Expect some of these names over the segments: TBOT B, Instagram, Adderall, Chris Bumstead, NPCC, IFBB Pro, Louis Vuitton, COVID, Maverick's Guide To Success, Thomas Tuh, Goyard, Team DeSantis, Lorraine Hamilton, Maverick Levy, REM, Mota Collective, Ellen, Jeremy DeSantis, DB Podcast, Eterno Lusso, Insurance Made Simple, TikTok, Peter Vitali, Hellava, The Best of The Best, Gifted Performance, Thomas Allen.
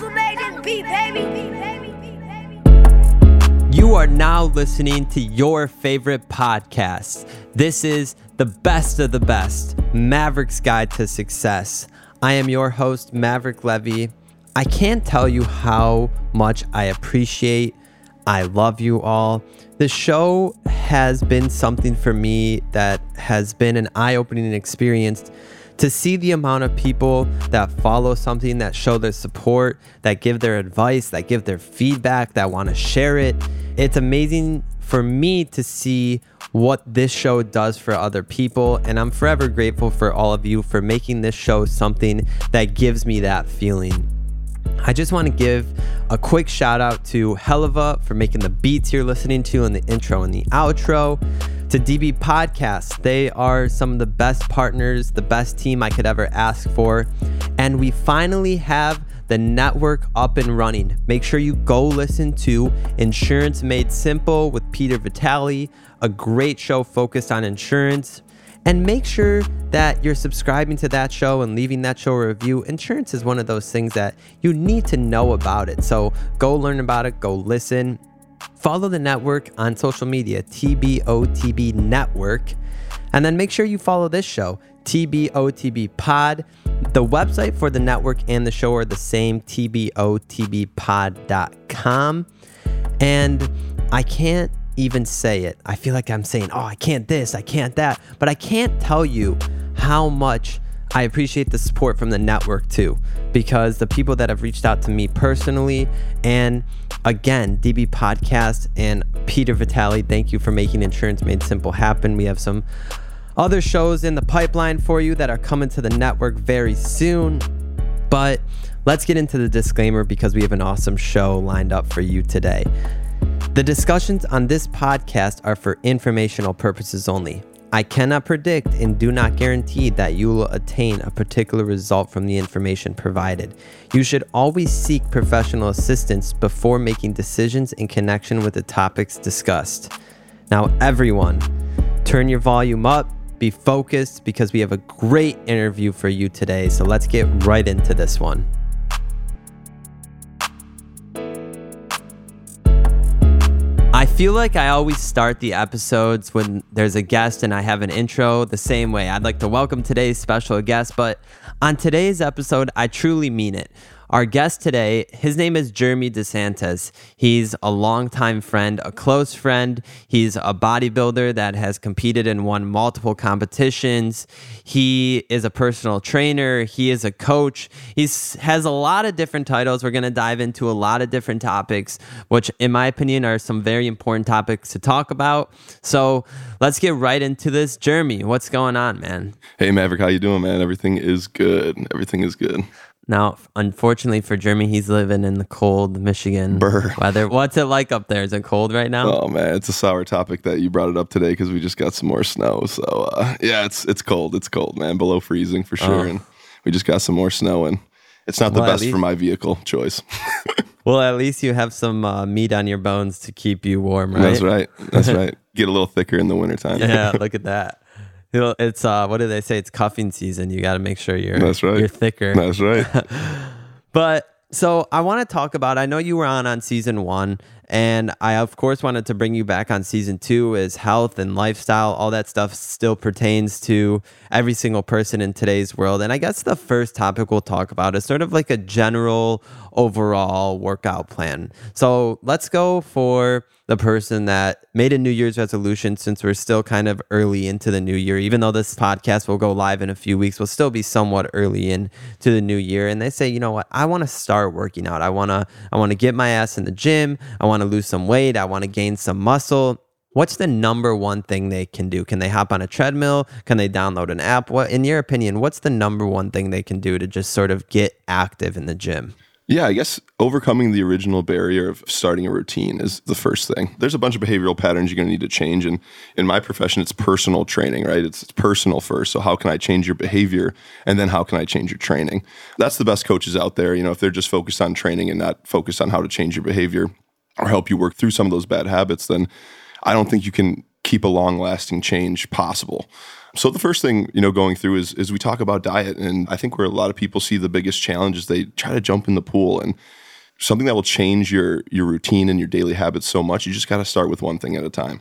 Hustle Made in B, baby. You are now listening to your favorite podcast. This is the best of the best, Maverick's Guide to Success. I am your host, Maverick Levy. I can't tell you how much I appreciate, I love you all. The show has been something for me that has been an eye-opening experience to see the amount of people that follow something, that show their support, that give their advice, that give their feedback, that want to share it. It's amazing for me to see what this show does for other people, and I'm forever grateful for all of you for making this show something that gives me that feeling. I just want to give a quick shout out to Hellava for making the beats you're listening to in the intro and the outro. To DB Podcast, they are some of the best partners, the best team I could ever ask for. And we finally have the network up and running. Make sure you go listen to Insurance Made Simple with Peter Vitali, a great show focused on insurance. And make sure that you're subscribing to that show and leaving that show a review. Insurance is one of those things that you need to know about it. So go learn about it, go listen. Follow the network on social media, TBOTB Network. And then make sure you follow this show, TBOTB Pod. The website for the network and the show are the same, TBOTBpod.com. And I can't even say it. I feel like I'm saying, oh, I can't this, I can't that, but I can't tell you how much I appreciate the support from the network too, because the people that have reached out to me personally, and again, DB Podcast and Peter Vitali, thank you for making Insurance Made Simple happen. We have some other shows in the pipeline for you that are coming to the network very soon, but let's get into the disclaimer because we have an awesome show lined up for you today. The discussions on this podcast are for informational purposes only. I cannot predict and do not guarantee that you will attain a particular result from the information provided. You should always seek professional assistance before making decisions in connection with the topics discussed. Now, everyone, turn your volume up, be focused, because we have a great interview for you today. So let's get right into this one. I feel like I always start the episodes when there's a guest and I have an intro the same way. I'd like to welcome today's special guest, but on today's episode, I truly mean it. Our guest today, his name is Jeremy DeSantis. He's a longtime friend, a close friend. He's a bodybuilder that has competed and won multiple competitions. He is a personal trainer. He is a coach. He has a lot of different titles. We're going to dive into a lot of different topics, which in my opinion are some very important topics to talk about. So let's get right into this. Jeremy, what's going on, man? Hey, Maverick, how you doing, man? Everything is good. Everything is good. Now, unfortunately for Jeremy, he's living in the cold Michigan weather. What's it like up there? Is it cold right now? Oh, man, it's a sour topic that you brought it up today because we just got some more snow. So, yeah, it's cold. It's cold, man. Below freezing for sure. Oh. And we just got some more snow, and it's not the best for my vehicle choice. Well, at least you have some meat on your bones to keep you warm, right? That's right. That's right. Get a little thicker in the wintertime. Yeah, look at that. It's what do they say? It's cuffing season. You got to make sure you're thicker. That's right. But so I want to talk about, I know you were on season 1, and I of course wanted to bring you back on season 2 as health and lifestyle. All that stuff still pertains to every single person in today's world. And I guess the first topic we'll talk about is sort of like a general overall workout plan. So let's go for the person that made a New Year's resolution, since we're still kind of early into the new year. Even though this podcast will go live in a few weeks, we'll still be somewhat early into the new year. And they say, you know what? I want to start working out. I want to get my ass in the gym. I want to lose some weight. I want to gain some muscle. What's the number one thing they can do? Can they hop on a treadmill? Can they download an app? What, in your opinion, what's the number one thing they can do to just sort of get active in the gym? Yeah, I guess overcoming the original barrier of starting a routine is the first thing. There's a bunch of behavioral patterns you're going to need to change. And in my profession, it's personal training, right? It's personal first. So how can I change your behavior? And then how can I change your training? That's the best coaches out there. You know, if they're just focused on training and not focused on how to change your behavior or help you work through some of those bad habits, then I don't think you can keep a long-lasting change possible. So the first thing, going through is we talk about diet, and I think where a lot of people see the biggest challenge is they try to jump in the pool, and something that will change your routine and your daily habits so much, you just got to start with one thing at a time.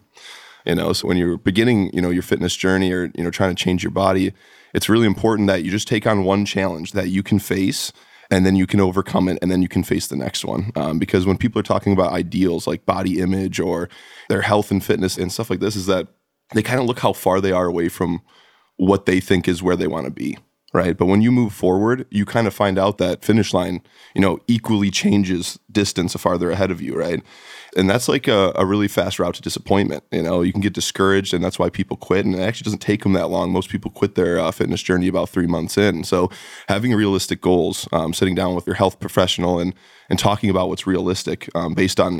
So when you're beginning, your fitness journey or, trying to change your body, it's really important that you just take on one challenge that you can face, and then you can overcome it, and then you can face the next one. Because when people are talking about ideals like body image or their health and fitness and stuff like this, is that they kind of look how far they are away from what they think is where they want to be, right? But when you move forward, you kind of find out that finish line, equally changes distance farther ahead of you, right? And that's like a really fast route to disappointment. You can get discouraged, and that's why people quit. And it actually doesn't take them that long. Most people quit their fitness journey about 3 months in. So having realistic goals, sitting down with your health professional and talking about what's realistic based on,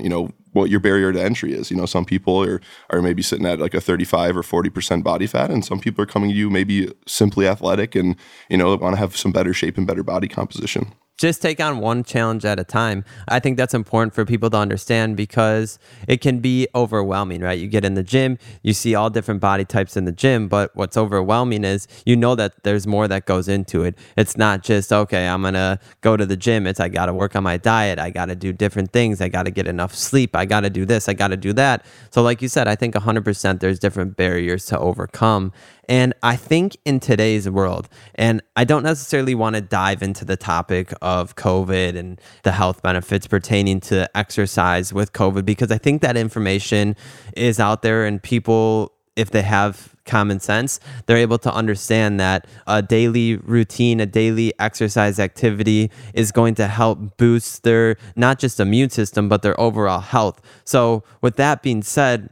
what your barrier to entry is. Some people are maybe sitting at like a 35 or 40% body fat, and some people are coming to you maybe simply athletic and, want to have some better shape and better body composition. Just take on one challenge at a time. I think that's important for people to understand because it can be overwhelming, right? You get in the gym, you see all different body types in the gym, but what's overwhelming is that there's more that goes into it. It's not just, okay, I'm going to go to the gym. It's I got to work on my diet. I got to do different things. I got to get enough sleep. I got to do this. I got to do that. So like you said, I think 100% there's different barriers to overcome. And I think in today's world, and I don't necessarily want to dive into the topic of COVID and the health benefits pertaining to exercise with COVID, because I think that information is out there, and people, if they have common sense, they're able to understand that a daily routine, a daily exercise activity is going to help boost their, not just immune system, but their overall health. So with that being said,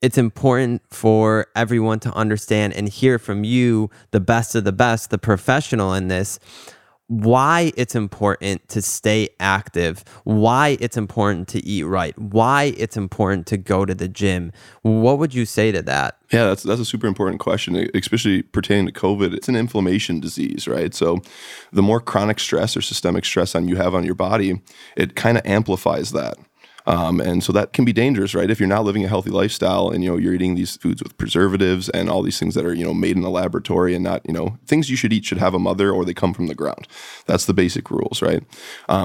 it's important for everyone to understand and hear from you, the best of the best, the professional in this, why it's important to stay active, why it's important to eat right, why it's important to go to the gym. What would you say to that? Yeah, that's a super important question, especially pertaining to COVID. It's an inflammation disease, right? So the more chronic stress or systemic stress you have on your body, it kind of amplifies that. And so that can be dangerous, right? If you're not living a healthy lifestyle and, you're eating these foods with preservatives and all these things that are, made in a laboratory and not, things you should eat should have a mother or they come from the ground. That's the basic rules, right?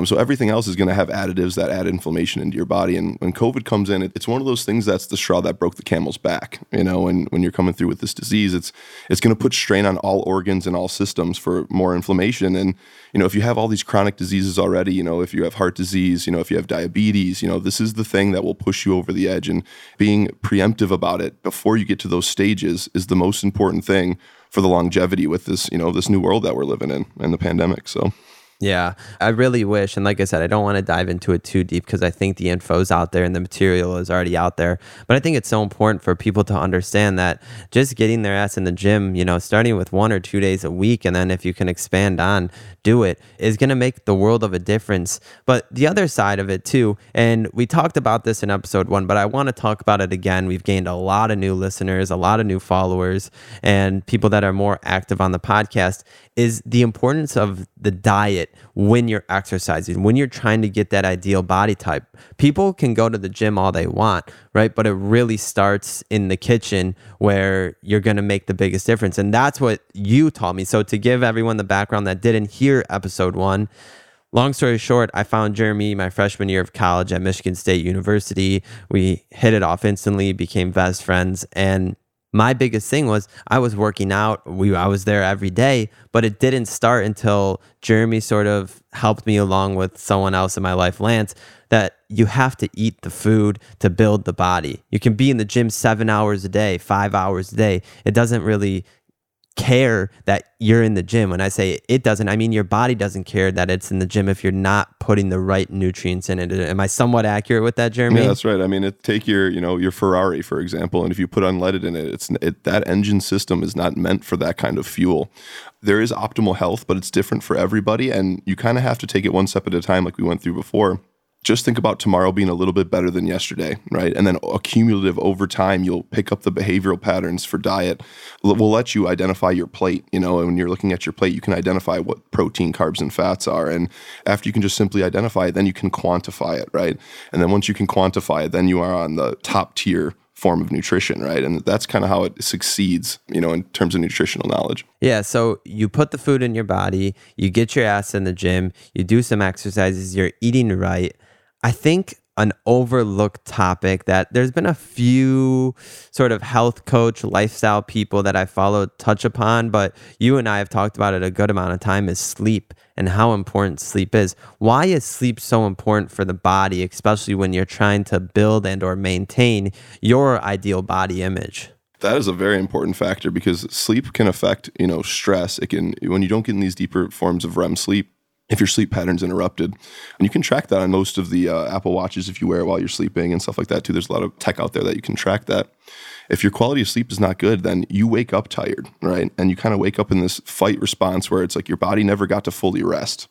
So everything else is going to have additives that add inflammation into your body. And when COVID comes in, it's one of those things that's the straw that broke the camel's back, and when you're coming through with this disease, it's going to put strain on all organs and all systems for more inflammation. And, if you have all these chronic diseases already, if you have heart disease, if you have diabetes, this is the thing that will push you over the edge, and being preemptive about it before you get to those stages is the most important thing for the longevity with this, this new world that we're living in and the pandemic. So, yeah, I really wish. And like I said, I don't want to dive into it too deep because I think the info's out there and the material is already out there. But I think it's so important for people to understand that just getting their ass in the gym, starting with 1 or 2 days a week, and then if you can expand on, do it, is going to make the world of a difference. But the other side of it too, and we talked about this in episode 1, but I want to talk about it again. We've gained a lot of new listeners, a lot of new followers, and people that are more active on the podcast, is the importance of the diet when you're exercising, when you're trying to get that ideal body type. People can go to the gym all they want, right? But it really starts in the kitchen where you're going to make the biggest difference. And that's what you taught me. So to give everyone the background that didn't hear episode 1, long story short, I found Jeremy my freshman year of college at Michigan State University. We hit it off instantly, became best friends. And my biggest thing was I was working out. I was there every day, but it didn't start until Jeremy sort of helped me along with someone else in my life, Lance, that you have to eat the food to build the body. You can be in the gym 7 hours a day, 5 hours a day. It doesn't really care that you're in the gym. When I say it doesn't, I mean your body doesn't care that it's in the gym if you're not putting the right nutrients in it. Am I somewhat accurate with that, Jeremy? Yeah, that's right. I mean, take your, your Ferrari, for example, and if you put unleaded in it, that engine system is not meant for that kind of fuel. There is optimal health, but it's different for everybody, and you kind of have to take it one step at a time like we went through before. Just think about tomorrow being a little bit better than yesterday, right? And then accumulative over time, you'll pick up the behavioral patterns for diet. We'll let you identify your plate, and when you're looking at your plate, you can identify what protein, carbs, and fats are. And after you can just simply identify it, then you can quantify it, right? And then once you can quantify it, then you are on the top tier form of nutrition, right? And that's kind of how it succeeds, you know, in terms of nutritional knowledge. Yeah, so you put the food in your body, you get your ass in the gym, you do some exercises, you're eating right. I think an overlooked topic that there's been a few sort of health coach, lifestyle people that I follow touch upon, but you and I have talked about it a good amount of time, is sleep and how important sleep is. Why is sleep so important for the body, especially when you're trying to build and or maintain your ideal body image? That is a very important factor because sleep can affect, you know, stress. It can, when you don't get in these deeper forms of REM sleep, if your sleep pattern's interrupted. And you can track that on most of the Apple Watches if you wear it while you're sleeping and stuff like that too. There's a lot of tech out there that you can track that. If your quality of sleep is not good, then you wake up tired, right? And you kind of wake up in this fight response where it's like your body never got to fully rest.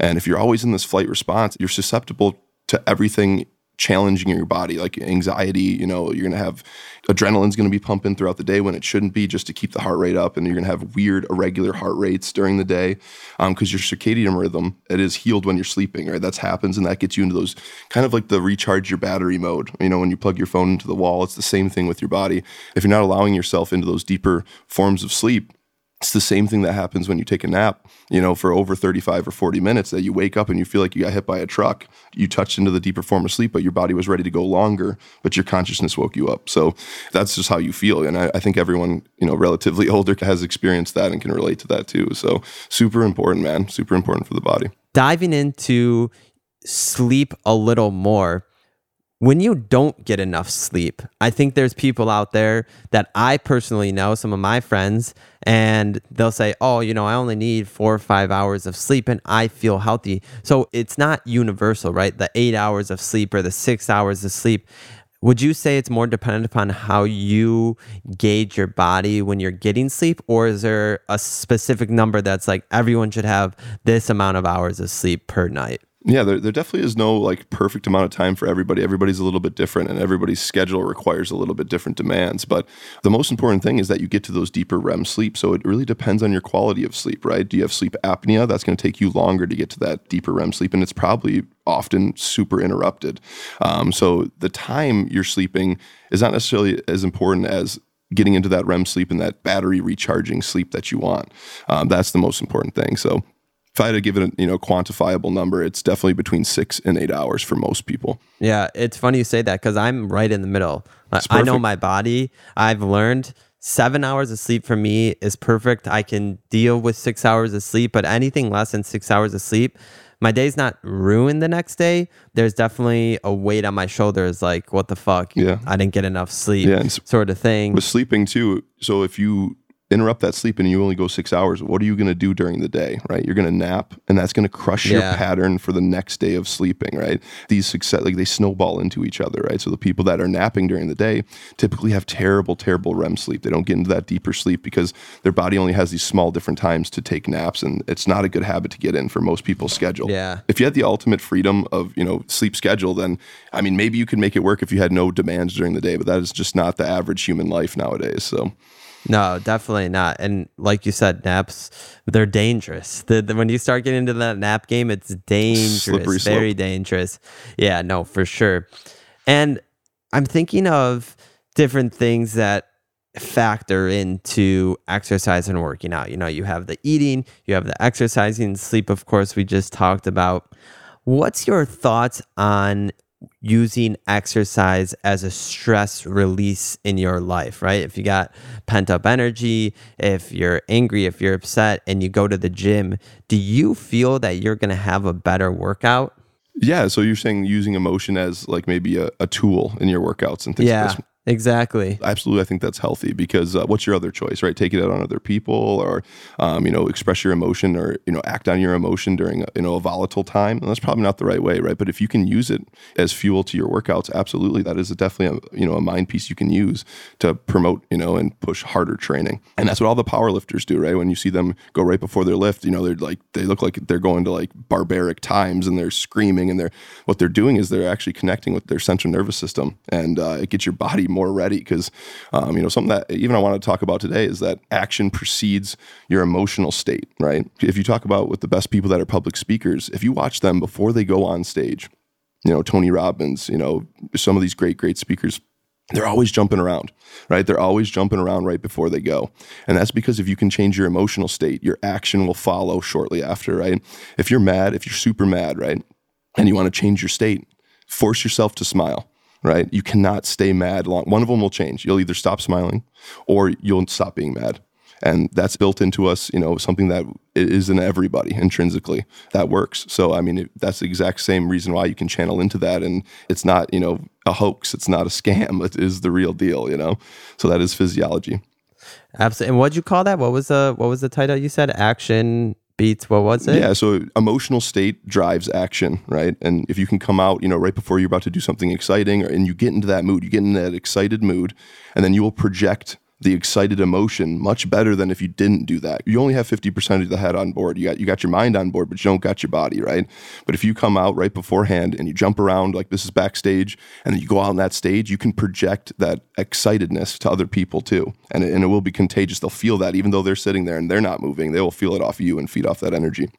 And if you're always in this flight response, you're susceptible to everything challenging your body, like anxiety. You know, you're going to have adrenaline's going to be pumping throughout the day when it shouldn't be, just to keep the heart rate up. And you're going to have weird, irregular heart rates during the day because your circadian rhythm, it is healed when you're sleeping, right? That happens, and that gets you into those kind of like the recharge your battery mode. You know, when you plug your phone into the wall, it's the same thing with your body. If you're not allowing yourself into those deeper forms of sleep, it's the same thing that happens when you take a nap, you know, for over 35 or 40 minutes, that you wake up and you feel like you got hit by a truck. You touched into the deeper form of sleep, but your body was ready to go longer, but your consciousness woke you up. So that's just how you feel. And I think everyone, you know, relatively older has experienced that and can relate to that too. So super important, man. Super important for the body. Diving into sleep a little more. When you don't get enough sleep, I think there's people out there that I personally know, some of my friends, and they'll say, oh, you know, I only need 4 or 5 hours of sleep and I feel healthy. So it's not universal, right? The 8 hours of sleep or the 6 hours of sleep. Would you say it's more dependent upon how you gauge your body when you're getting sleep? Or is there a specific number that's like everyone should have this amount of hours of sleep per night? Yeah, there definitely is no like perfect amount of time for everybody. Everybody's a little bit different and everybody's schedule requires a little bit different demands. But the most important thing is that you get to those deeper REM sleep. So it really depends on your quality of sleep, right? Do you have sleep apnea? That's going to take you longer to get to that deeper REM sleep. And it's probably often super interrupted. So the time you're sleeping is not necessarily as important as getting into that REM sleep and that battery recharging sleep that you want. That's the most important thing. So if I had to give it a quantifiable number, it's definitely between 6 and 8 hours for most people. Yeah, it's funny you say that because I'm right in the middle. I know my body. I've learned 7 hours of sleep for me is perfect. I can deal with 6 hours of sleep, but anything less than 6 hours of sleep, my day's not ruined the next day. There's definitely a weight on my shoulders, like, what the fuck? Yeah. I didn't get enough sleep, sort of thing. With sleeping too, so if you interrupt that sleep and you only go 6 hours, what are you going to do during the day, right? You're going to nap, and that's going to crush your pattern for the next day of sleeping, right? These success, like, they snowball into each other, right? So the people that are napping during the day typically have terrible REM sleep. They don't get into that deeper sleep because their body only has these small different times to take naps, and it's not a good habit to get in for most people's schedule. Yeah. If you had the ultimate freedom of, you know, sleep schedule, then, I mean, maybe you could make it work if you had no demands during the day, but that is just not the average human life nowadays, so... No, definitely not. And like you said, naps, they're dangerous. When you start getting into that nap game, it's dangerous, very dangerous. Yeah, no, for sure. And I'm thinking of different things that factor into exercise and working out. You know, you have the eating, you have the exercising, sleep, of course, we just talked about. What's your thoughts on using exercise as a stress release in your life, right? If you got pent up energy, if you're angry, if you're upset and you go to the gym, do you feel that you're going to have a better workout? Yeah. So you're saying using emotion as like maybe a tool in your workouts and things like this. Exactly. Absolutely. I think that's healthy because what's your other choice, right? Take it out on other people or, express your emotion or, act on your emotion during, a volatile time. And that's probably not the right way, right? But if you can use it as fuel to your workouts, absolutely. That is definitely a mind piece you can use to promote, and push harder training. And that's what all the power lifters do, right? When you see them go right before their lift, they're like, they look like they're going to like barbaric times and they're screaming and what they're doing is they're actually connecting with their central nervous system and it gets your body more ready because, something that even I want to talk about today is that action precedes your emotional state, right? If you talk about with the best people that are public speakers, if you watch them before they go on stage, Tony Robbins, some of these great speakers, They're always jumping around, right? They're always jumping around right before they go. And that's because if you can change your emotional state, your action will follow shortly after, right? If you're mad, if you're super mad, right? And you want to change your state, force yourself to smile, right? You cannot stay mad long. One of them will change. You'll either stop smiling or you'll stop being mad. And that's built into us, you know, something that is in everybody intrinsically that works. So, I mean, that's the exact same reason why you can channel into that. And it's not, you know, a hoax. It's not a scam. It is the real deal, you know? So that is physiology. Absolutely. And what'd you call that? What was the title you said? Action beats, what was it? Yeah, so emotional state drives action, right? And if you can come out, you know, right before you're about to do something exciting and you get into that mood, you get in that excited mood, and then you will project the excited emotion much better than if you didn't do that. You only have 50% of the head on board. You got your mind on board, but you don't got your body, right? But if you come out right beforehand and you jump around, like this is backstage, and then you go out on that stage, you can project that excitedness to other people too. And it will be contagious. They'll feel that even though they're sitting there and they're not moving, they will feel it off you and feed off that energy.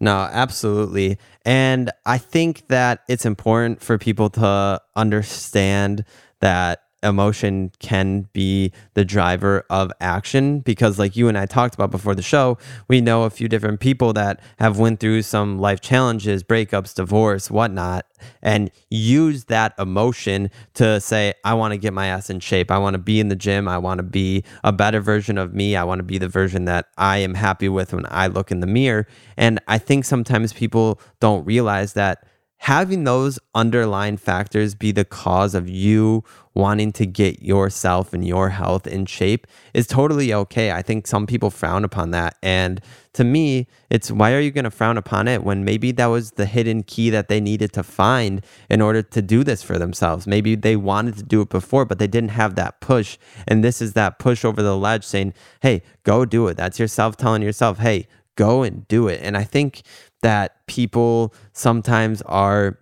No, absolutely. And I think that it's important for people to understand that emotion can be the driver of action, because like you and I talked about before the show, we know a few different people that have went through some life challenges, breakups, divorce, whatnot, and use that emotion to say, I want to get my ass in shape. I want to be in the gym. I want to be a better version of me. I want to be the version that I am happy with when I look in the mirror. And I think sometimes people don't realize that having those underlying factors be the cause of you wanting to get yourself and your health in shape is totally okay. I think some people frown upon that. And to me, it's why are you going to frown upon it when maybe that was the hidden key that they needed to find in order to do this for themselves? Maybe they wanted to do it before, but they didn't have that push. And this is that push over the ledge saying, hey, go do it. That's yourself telling yourself, hey, go and do it. And I think that people sometimes are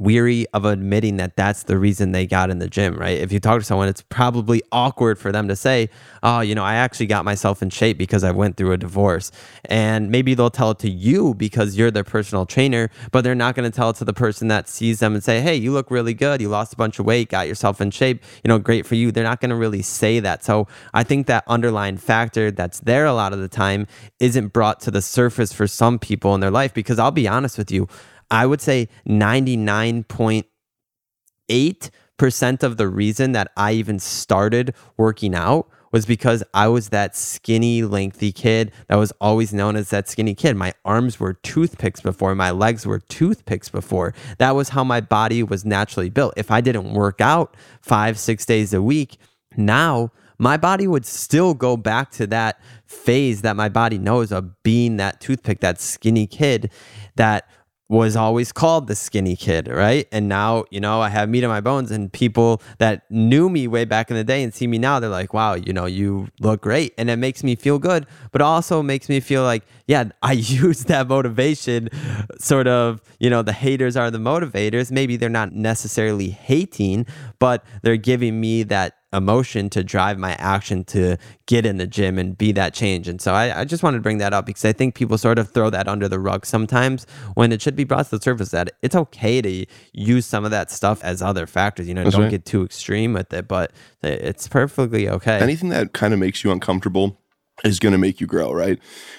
weary of admitting that that's the reason they got in the gym, right? If you talk to someone, it's probably awkward for them to say, oh, you know, I actually got myself in shape because I went through a divorce. And maybe they'll tell it to you because you're their personal trainer, but they're not going to tell it to the person that sees them and say, hey, you look really good. You lost a bunch of weight, got yourself in shape, you know, great for you. They're not going to really say that. So I think that underlying factor that's there a lot of the time isn't brought to the surface for some people in their life, because I'll be honest with you, I would say 99.8% of the reason that I even started working out was because I was that skinny, lengthy kid that was always known as that skinny kid. My arms were toothpicks before. My legs were toothpicks before. That was how my body was naturally built. If I didn't work out 5-6 days a week, now my body would still go back to that phase that my body knows of being that toothpick, that skinny kid that was always called the skinny kid, right? And now, you know, I have meat on my bones, and people that knew me way back in the day and see me now, they're like, wow, you know, you look great. And it makes me feel good, but also makes me feel like, yeah, I used that motivation, sort of, you know, the haters are the motivators. Maybe they're not necessarily hating, but they're giving me that emotion to drive my action to get in the gym and be that change. And so I just wanted to bring that up because I think people sort of throw that under the rug sometimes when it should be brought to the surface that it's okay to use some of that stuff as other factors. You know, that's don't right. Get too extreme with it, but it's perfectly okay. Anything that kind of makes you uncomfortable is going to make you grow, right?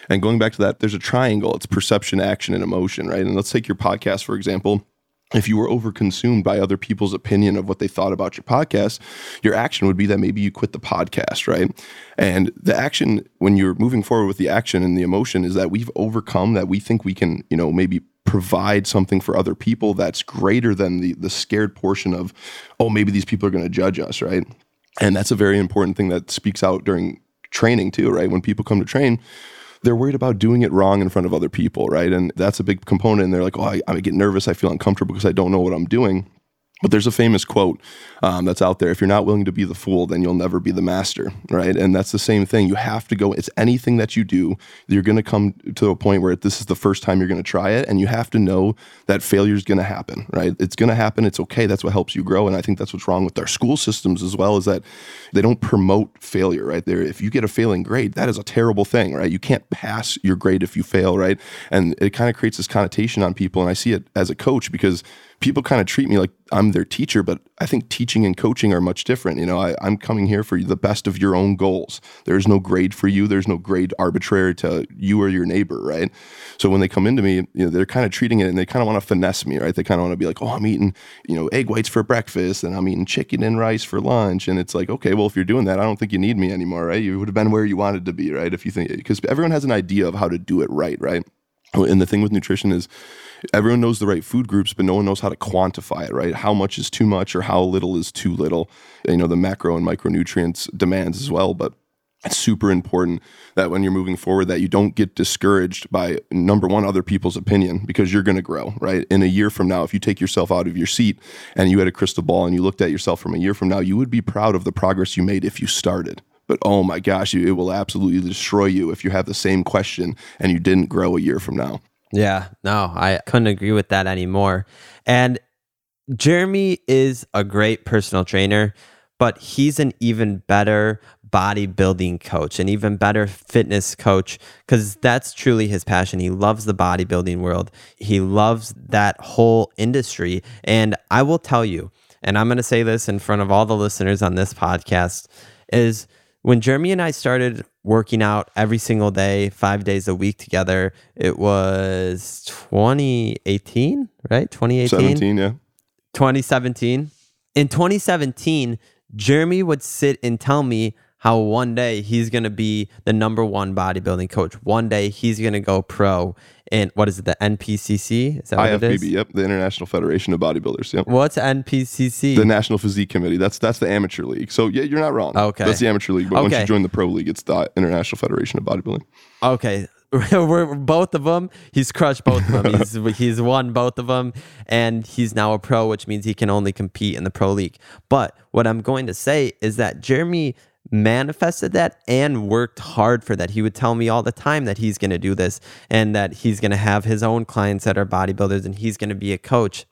And going back to that, there's a triangle. It's perception, action, and emotion, right? And let's take your podcast, for example. If you were overconsumed by other people's opinion of what they thought about your podcast, your action would be that maybe you quit the podcast, right? And the action, when you're moving forward with the action and the emotion, is that we've overcome that we think we can, you know, maybe provide something for other people that's greater than the scared portion of, oh, maybe these people are going to judge us, right? And that's a very important thing that speaks out during training too, right? When people come to train, they're worried about doing it wrong in front of other people, right? And that's a big component. And they're like, oh, I get nervous. I feel uncomfortable because I don't know what I'm doing. But there's a famous quote that's out there. If you're not willing to be the fool, then you'll never be the master, right? And that's the same thing. You have to go. It's anything that you do, you're going to come to a point where this is the first time you're going to try it. And you have to know that failure is going to happen, right? It's going to happen. It's okay. That's what helps you grow. And I think that's what's wrong with our school systems as well, is that they don't promote failure, right? If you get a failing grade, that is a terrible thing, right? You can't pass your grade if you fail, right? And it kind of creates this connotation on people. And I see it as a coach because people kind of treat me like I'm their teacher, but I think teaching and coaching are much different. You know, I'm coming here for the best of your own goals. There's no grade for you. There's no grade arbitrary to you or your neighbor, right? So when they come into me, you know, they're kind of treating it and they kind of want to finesse me, right? They kind of want to be like, oh, I'm eating, you know, egg whites for breakfast and I'm eating chicken and rice for lunch. And it's like, okay, well, if you're doing that, I don't think you need me anymore, right? You would have been where you wanted to be, right? If you think, because everyone has an idea of how to do it right, right? And the thing with nutrition is everyone knows the right food groups, but no one knows how to quantify it, right? How much is too much or how little is too little, you know, the macro and micronutrients demands as well. But it's super important that when you're moving forward that you don't get discouraged by, number one, other people's opinion, because you're going to grow, right? In a year from now, if you take yourself out of your seat and you had a crystal ball and you looked at yourself from a year from now, you would be proud of the progress you made if you started. But oh my gosh, it will absolutely destroy you if you have the same question and you didn't grow a year from now. Yeah, no, I couldn't agree with that anymore. And Jeremy is a great personal trainer, but he's an even better bodybuilding coach, an even better fitness coach, because that's truly his passion. He loves the bodybuilding world. He loves that whole industry. And I will tell you, and I'm going to say this in front of all the listeners on this podcast, is when Jeremy and I started working out every single day, 5 days a week together, it was 2018, right? 2017. In 2017, Jeremy would sit and tell me how one day he's going to be the number one bodybuilding coach. One day he's going to go pro in, what is it, the NPCC? Is that what it is? IFBB, yep, the International Federation of Bodybuilders. Yep. What's NPCC? The National Physique Committee. That's the amateur league. So yeah, you're not wrong. Okay. That's the amateur league, but once you join the pro league, it's the International Federation of Bodybuilding. Okay. We're both of them. He's crushed both of them. He's won both of them, and he's now a pro, which means he can only compete in the pro league. But what I'm going to say is that Jeremy manifested that and worked hard for that. He would tell me all the time that he's going to do this and that he's going to have his own clients that are bodybuilders and he's going to be a coach.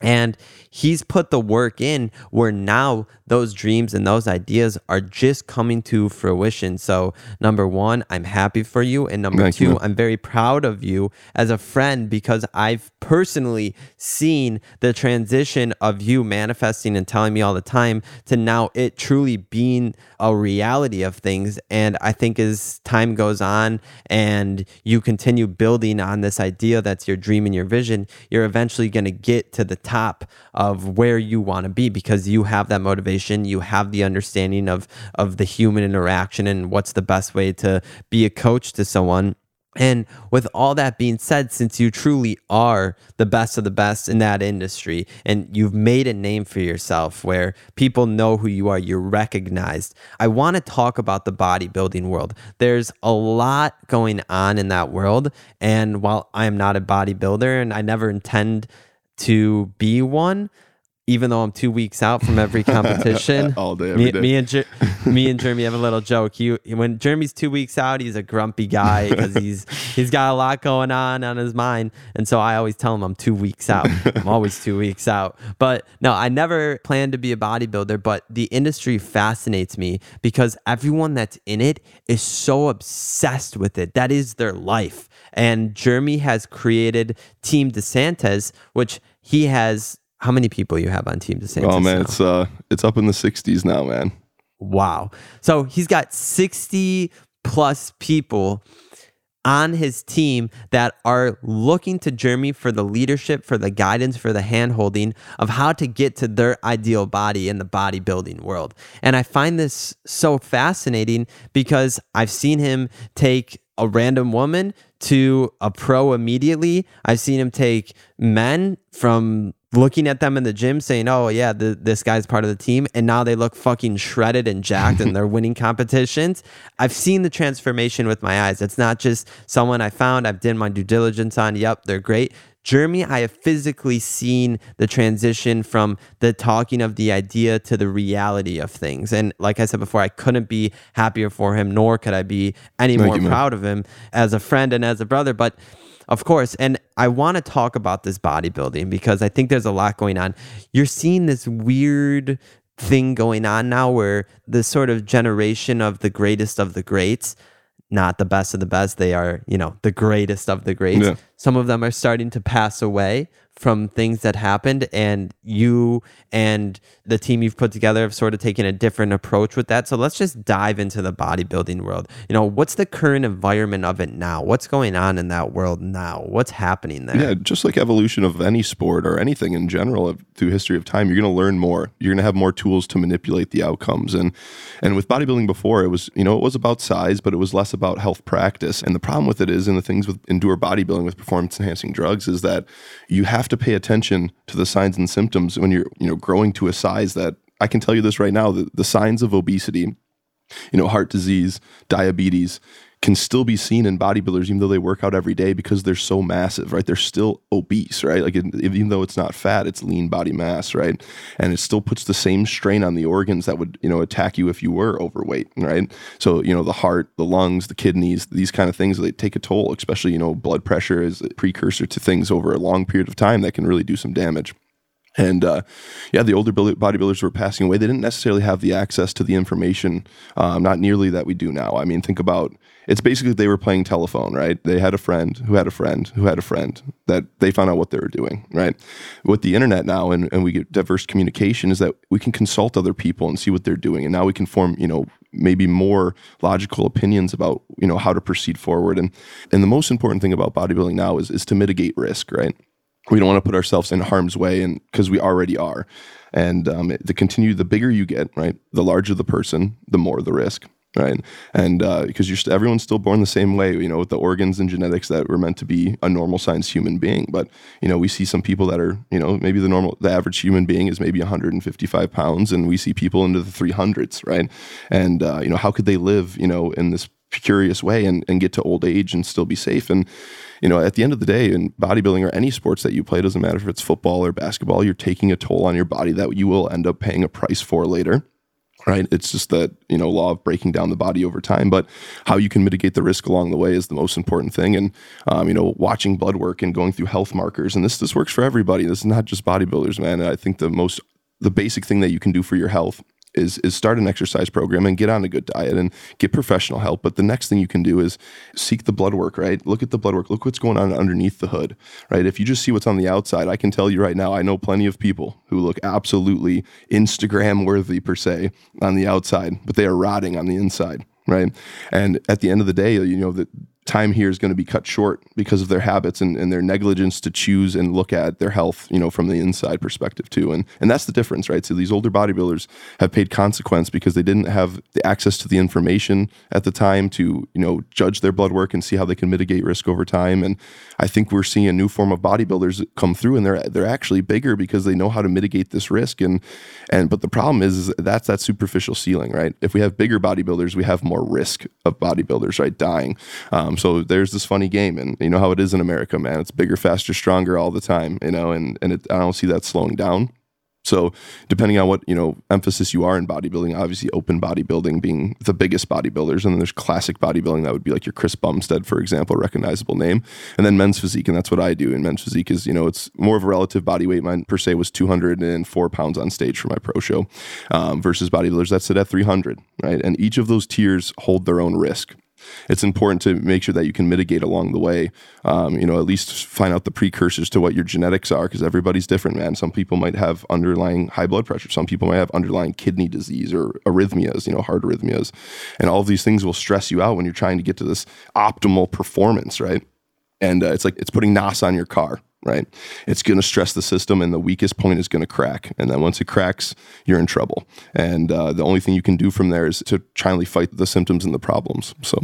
And he's put the work in where now those dreams and those ideas are just coming to fruition. So number one, I'm happy for you. And number two, I'm very proud of you as a friend, because I've personally seen the transition of you manifesting and telling me all the time to now it truly being a reality of things. And I think as time goes on and you continue building on this idea that's your dream and your vision, you're eventually going to get to the top of where you want to be, because you have that motivation, you have the understanding of the human interaction and what's the best way to be a coach to someone. And with all that being said, since you truly are the best of the best in that industry and you've made a name for yourself where people know who you are, you're recognized, I want to talk about the bodybuilding world. There's a lot going on in that world. And while I'm not a bodybuilder and I never intend to be one, even though I'm 2 weeks out from every competition, all day, every day. Me and Jeremy have a little joke. When Jeremy's 2 weeks out, he's a grumpy guy because he's got a lot going on his mind. And so I always tell him I'm 2 weeks out. I'm always 2 weeks out. But no, I never planned to be a bodybuilder, but the industry fascinates me because everyone that's in it is so obsessed with it. That is their life. And Jeremy has created Team DeSantis, which he has... How many people you have on Team DeSantis? Oh man, now? It's up in the 60s now, man. Wow. So he's got 60 plus people on his team that are looking to Jeremy for the leadership, for the guidance, for the hand-holding of how to get to their ideal body in the bodybuilding world. And I find this so fascinating because I've seen him take a random woman to a pro immediately. I've seen him take men from looking at them in the gym saying, oh yeah, this guy's part of the team, and now they look fucking shredded and jacked and they're winning competitions. I've seen the transformation with my eyes. It's not just someone I found, I've done my due diligence on, yep, they're great. Jeremy, I have physically seen the transition from the talking of the idea to the reality of things. And like I said before, I couldn't be happier for him, nor could I be any more proud of him as a friend and as a brother. But of course, and I want to talk about this bodybuilding because I think there's a lot going on. You're seeing this weird thing going on now where this sort of generation of the greatest of the greats, not the best of the best, they are, you know, the greatest of the greats. Yeah. Some of them are starting to pass away from things that happened, and you and the team you've put together have sort of taken a different approach with that. So let's just dive into the bodybuilding world. You know, what's the current environment of it now? What's going on in that world now? What's happening there? Yeah, just like evolution of any sport or anything in general through history of time, you're going to learn more. You're going to have more tools to manipulate the outcomes. And with bodybuilding before, it was, you know, it was about size, but it was less about health practice. And the problem with it is, and the things with endure bodybuilding with performance enhancing drugs, is that you have to pay attention to the signs and symptoms when you're, you know, growing to a size that, I can tell you this right now, the signs of obesity, you know, heart disease, diabetes can still be seen in bodybuilders, even though they work out every day, because they're so massive, right? They're still obese, right? Like, even though it's not fat, it's lean body mass, right? And it still puts the same strain on the organs that would, you know, attack you if you were overweight, right? So, you know, the heart, the lungs, the kidneys, these kind of things, they take a toll, especially, you know, blood pressure is a precursor to things over a long period of time that can really do some damage. And yeah, the older bodybuilders were passing away. They didn't necessarily have the access to the information, not nearly that we do now. I mean, think about, it's basically they were playing telephone, right? They had a friend who had a friend who had a friend that they found out what they were doing, right? With the internet now, and we get diverse communication, is that we can consult other people and see what they're doing. And now we can form, you know, maybe more logical opinions about, you know, how to proceed forward. And the most important thing about bodybuilding now is to mitigate risk, right? We don't want to put ourselves in harm's way, and because we already are. And the bigger you get, right, the larger the person, the more the risk, right? And because everyone's still born the same way, you know, with the organs and genetics that were meant to be a normal sized human being. But, you know, we see some people that are, you know, maybe the average human being is maybe 155 pounds, and we see people into the 300s, right? And, you know, how could they live, you know, in this curious way and get to old age and still be safe? And, you know, at the end of the day, in bodybuilding or any sports that you play, doesn't matter if it's football or basketball, you're taking a toll on your body that you will end up paying a price for later, right? It's just that, you know, law of breaking down the body over time. But how you can mitigate the risk along the way is the most important thing. And, you know, watching blood work and going through health markers, and this works for everybody. This is not just bodybuilders, man. And I think the basic thing that you can do for your health is start an exercise program and get on a good diet and get professional help. But the next thing you can do is seek the blood work, right? Look at the blood work. Look what's going on underneath the hood, right? If you just see what's on the outside, I can tell you right now, I know plenty of people who look absolutely Instagram worthy per se on the outside, but they are rotting on the inside, right? And at the end of the day, you know, the time here is going to be cut short because of their habits and their negligence to choose and look at their health, you know, from the inside perspective too. And that's the difference, right? So these older bodybuilders have paid consequence because they didn't have the access to the information at the time to, you know, judge their blood work and see how they can mitigate risk over time. And I think we're seeing a new form of bodybuilders come through, and they're actually bigger because they know how to mitigate this risk. But the problem is that's that superficial ceiling, right? If we have bigger bodybuilders, we have more risk of bodybuilders, right, dying. So there's this funny game, and you know how it is in America, man. It's bigger, faster, stronger all the time, you know, and I don't see that slowing down. So depending on what, you know, emphasis you are in bodybuilding, obviously open bodybuilding being the biggest bodybuilders, and then there's classic bodybuilding that would be like your Chris Bumstead, for example, a recognizable name, and then men's physique, and that's what I do. And men's physique is, you know, it's more of a relative body weight. Mine per se was 204 pounds on stage for my pro show, versus bodybuilders that sit at 300, right? And each of those tiers hold their own risk. It's important to make sure that you can mitigate along the way, you know, at least find out the precursors to what your genetics are, because everybody's different, man. Some people might have underlying high blood pressure. Some people might have underlying kidney disease or arrhythmias, you know, heart arrhythmias. And all of these things will stress you out when you're trying to get to this optimal performance, right? And it's like it's putting NOS on your car, right? It's going to stress the system, and the weakest point is going to crack. And then once it cracks, you're in trouble. And the only thing you can do from there is to try and fight the symptoms and the problems. So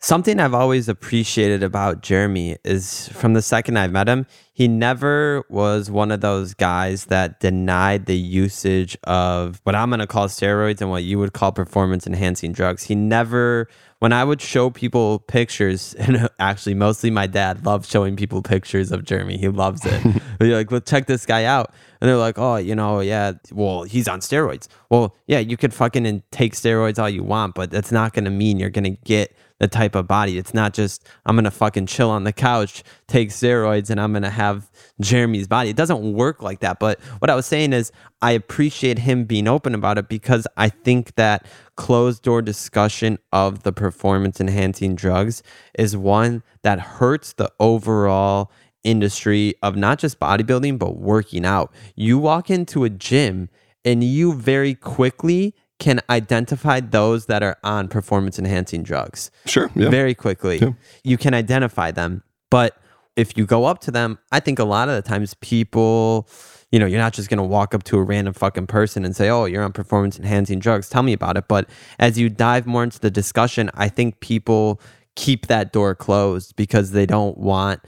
something I've always appreciated about Jeremy is, from the second I met him, he never was one of those guys that denied the usage of what I'm going to call steroids and what you would call performance enhancing drugs. He never... When I would show people pictures, and actually mostly my dad loved showing people pictures of Jeremy. He loves it. We're like, well, check this guy out. And they're like, oh, you know, yeah, well, he's on steroids. Well, yeah, you could fucking take steroids all you want, but that's not going to mean you're going to get the type of body. It's not just, I'm going to fucking chill on the couch, take steroids, and I'm going to have Jeremy's body. It doesn't work like that. But what I was saying is, I appreciate him being open about it, because I think that closed door discussion of the performance enhancing drugs is one that hurts the overall industry of not just bodybuilding, but working out. You walk into a gym and you very quickly can identify those that are on performance enhancing drugs. Sure. Yeah. Very quickly. Yeah. You can identify them. But if you go up to them, I think a lot of the times people, you know, you're not just going to walk up to a random fucking person and say, oh, you're on performance enhancing drugs, tell me about it. But as you dive more into the discussion, I think people keep that door closed because they don't want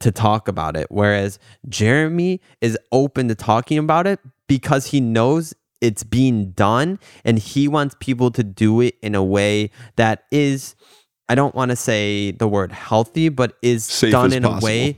to talk about it. Whereas Jeremy is open to talking about it because he knows it's being done and he wants people to do it in a way that is, I don't want to say the word healthy, but is safe done in possible. A way.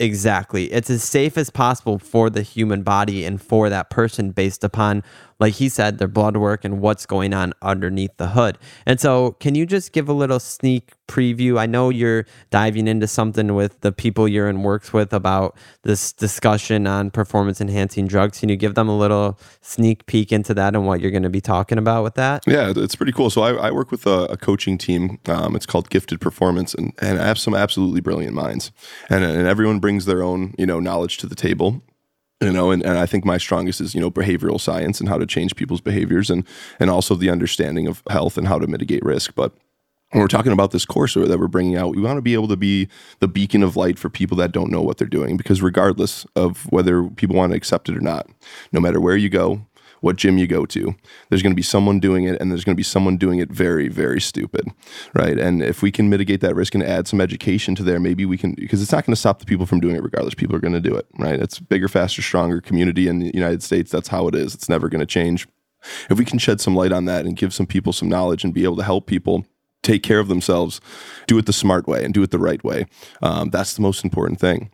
Exactly. It's as safe as possible for the human body and for that person based upon, like he said, their blood work and what's going on underneath the hood. And so can you just give a little sneak preview? I know you're diving into something with the people you're in works with about this discussion on performance enhancing drugs. Can you give them a little sneak peek into that and what you're going to be talking about with that? Yeah, it's pretty cool. So I work with a coaching team. It's called Gifted Performance, and I have some absolutely brilliant minds, and everyone brings their own, you know, knowledge to the table. You know, and I think my strongest is, you know, behavioral science and how to change people's behaviors, and also the understanding of health and how to mitigate risk. But when we're talking about this course that we're bringing out, we want to be able to be the beacon of light for people that don't know what they're doing, because regardless of whether people want to accept it or not, no matter where you go, what gym you go to, there's going to be someone doing it, and there's going to be someone doing it very, very stupid, right? And if we can mitigate that risk and add some education to there, maybe we can, because it's not going to stop the people from doing it regardless. People are going to do it, right? It's bigger, faster, stronger community in the United States. That's how it is. It's never going to change. If we can shed some light on that and give some people some knowledge and be able to help people take care of themselves, do it the smart way and do it the right way, that's the most important thing.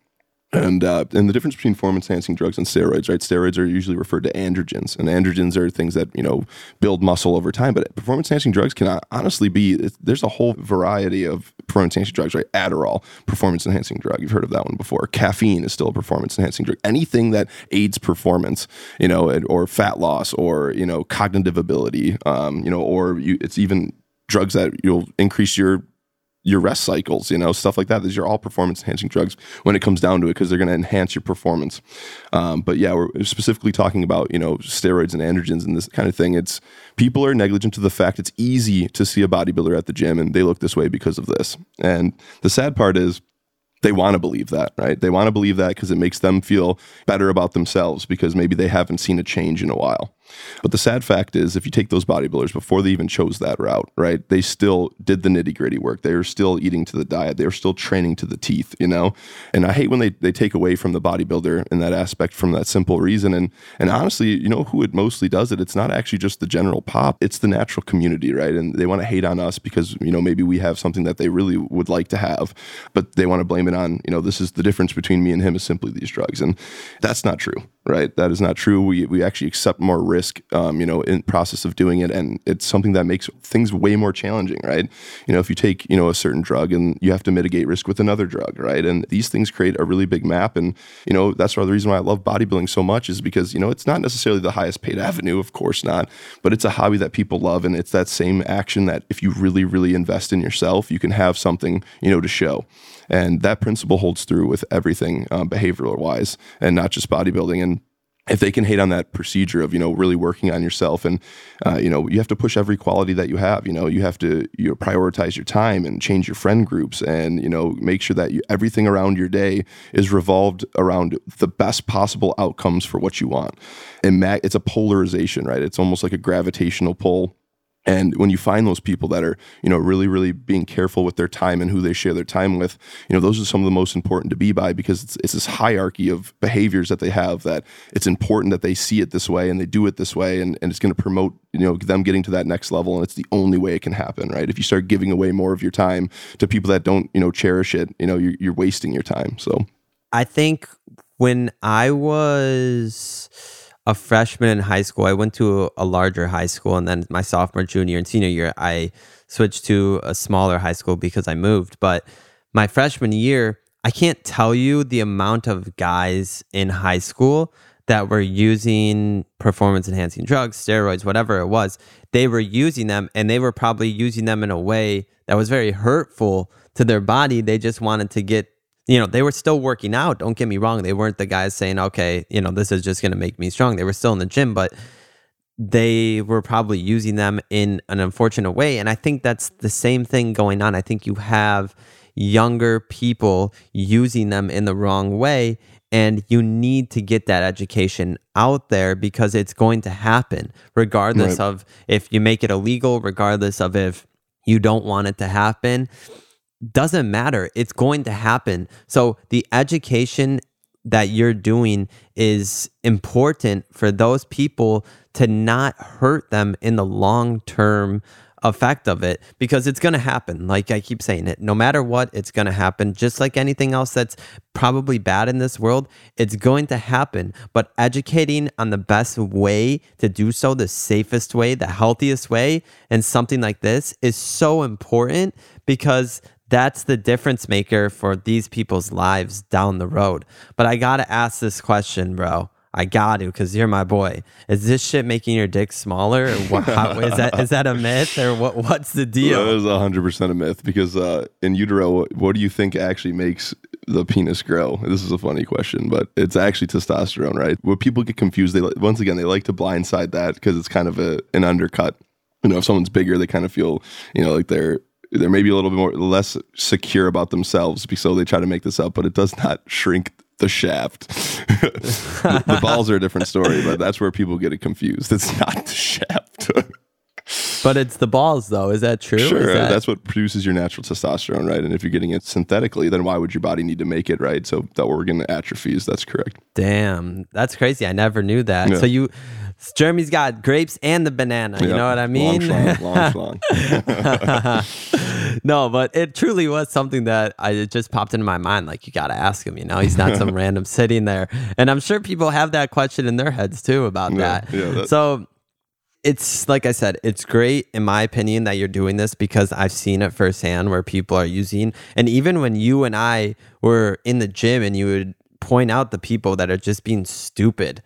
And the difference between performance-enhancing drugs and steroids, right? Steroids are usually referred to androgens, and androgens are things that, you know, build muscle over time. But performance-enhancing drugs can honestly be, there's a whole variety of performance-enhancing drugs, right? Adderall, performance-enhancing drug. You've heard of that one before. Caffeine is still a performance-enhancing drug. Anything that aids performance, you know, or fat loss, or, you know, cognitive ability, you know, or it's even drugs that you'll increase your rest cycles, you know, stuff like that. These are all performance-enhancing drugs when it comes down to it, because they're going to enhance your performance. But yeah, we're specifically talking about, you know, steroids and androgens and this kind of thing. It's, people are negligent to the fact it's easy to see a bodybuilder at the gym and they look this way because of this. And the sad part is, they want to believe that, right? They want to believe that because it makes them feel better about themselves, because maybe they haven't seen a change in a while. But the sad fact is, if you take those bodybuilders before they even chose that route, right, they still did the nitty-gritty work. They were still eating to the diet. They were still training to the teeth, you know? And I hate when they take away from the bodybuilder in that aspect from that simple reason. And honestly, you know who it mostly does it? It's not actually just the general pop. It's the natural community, right? And they want to hate on us because, you know, maybe we have something that they really would like to have, but they want to blame it on, you know, this is the difference between me and him is simply these drugs. And that's not true, right? That is not true. We actually accept more risk, you know, in process of doing it. And it's something that makes things way more challenging, right? You know, if you take, you know, a certain drug and you have to mitigate risk with another drug, right? And these things create a really big map. And, you know, that's the reason why I love bodybuilding so much, is because, you know, it's not necessarily the highest paid avenue, of course not, but it's a hobby that people love. And it's that same action that if you really, really invest in yourself, you can have something, you know, to show. And that principle holds through with everything behavioral wise, and not just bodybuilding. And if they can hate on that procedure of, you know, really working on yourself and, you know, you have to push every quality that you have, you know, you have to, you know, prioritize your time and change your friend groups and, you know, make sure that everything around your day is revolved around the best possible outcomes for what you want. And it's a polarization, right? It's almost like a gravitational pull. And when you find those people that are, you know, really, really being careful with their time and who they share their time with, you know, those are some of the most important to be by, because it's this hierarchy of behaviors that they have, that it's important that they see it this way and they do it this way, and it's going to promote, you know, them getting to that next level. And it's the only way it can happen, right? If you start giving away more of your time to people that don't, you know, cherish it, you know, you're wasting your time. So I think when I was a freshman in high school, I went to a larger high school, and then my sophomore, junior, and senior year, I switched to a smaller high school because I moved. But my freshman year, I can't tell you the amount of guys in high school that were using performance-enhancing drugs, steroids, whatever it was. They were using them, and they were probably using them in a way that was very hurtful to their body. They just wanted to get you know, they were still working out. Don't get me wrong. They weren't the guys saying, okay, you know, this is just going to make me strong. They were still in the gym, but they were probably using them in an unfortunate way. And I think that's the same thing going on. I think you have younger people using them in the wrong way, and you need to get that education out there because it's going to happen regardless of if you make it illegal, regardless of if you don't want it to happen. Doesn't matter. It's going to happen. So the education that you're doing is important for those people to not hurt them in the long-term effect of it, because it's going to happen. Like I keep saying it, no matter what, it's going to happen. Just like anything else that's probably bad in this world, it's going to happen. But educating on the best way to do so, the safest way, the healthiest way, and something like this is so important because that's the difference maker for these people's lives down the road. But I got to ask this question, bro. I got to, because you're my boy. Is this shit making your dick smaller? Or what, how, is that a myth, or what's the deal? That is 100% a myth, because in utero, what do you think actually makes the penis grow? This is a funny question, but it's actually testosterone, right? What people get confused, they like to blindside that because it's kind of an undercut. You know, if someone's bigger, they kind of feel, you know, like they're maybe a little bit more less secure about themselves, so they try to make this up, but it does not shrink the shaft. the balls are a different story, but that's where people get it confused. It's not the shaft. But it's the balls, though. Is that true? Sure. That's what produces your natural testosterone, right? And if you're getting it synthetically, then why would your body need to make it, right? So the organ atrophies. That's correct. Damn. That's crazy. I never knew that. Yeah. So Jeremy's got grapes and the banana. Yeah. You know what I mean? Long schlong. No, but it truly was something that it just popped into my mind. Like, you got to ask him, you know? He's not some random sitting there. And I'm sure people have that question in their heads, too, about that. Yeah, so... It's like I said, it's great in my opinion that you're doing this, because I've seen it firsthand where people are using, and even when you and I were in the gym and you would point out the people that are just being stupid,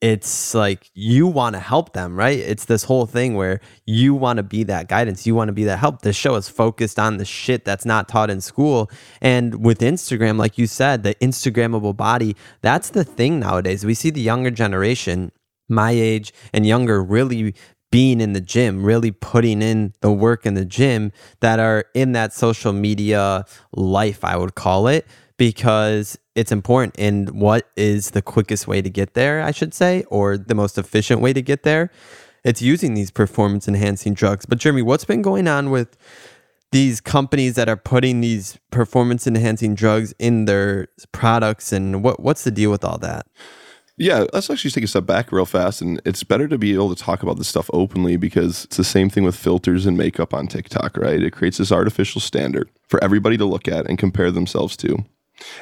it's like you want to help them, right? It's this whole thing where you want to be that guidance. You want to be that help. The show is focused on the shit that's not taught in school. And with Instagram, like you said, the Instagrammable body, that's the thing nowadays. We see the younger generation, my age and younger, really being in the gym, really putting in the work in the gym, that are in that social media life, I would call it, because it's important. And what is the quickest way to get there, I should say, or the most efficient way to get there? It's using these performance enhancing drugs. But Jeremy, what's been going on with these companies that are putting these performance enhancing drugs in their products, and what's the deal with all that? Yeah, let's actually take a step back real fast, and it's better to be able to talk about this stuff openly, because it's the same thing with filters and makeup on TikTok, right? It creates this artificial standard for everybody to look at and compare themselves to.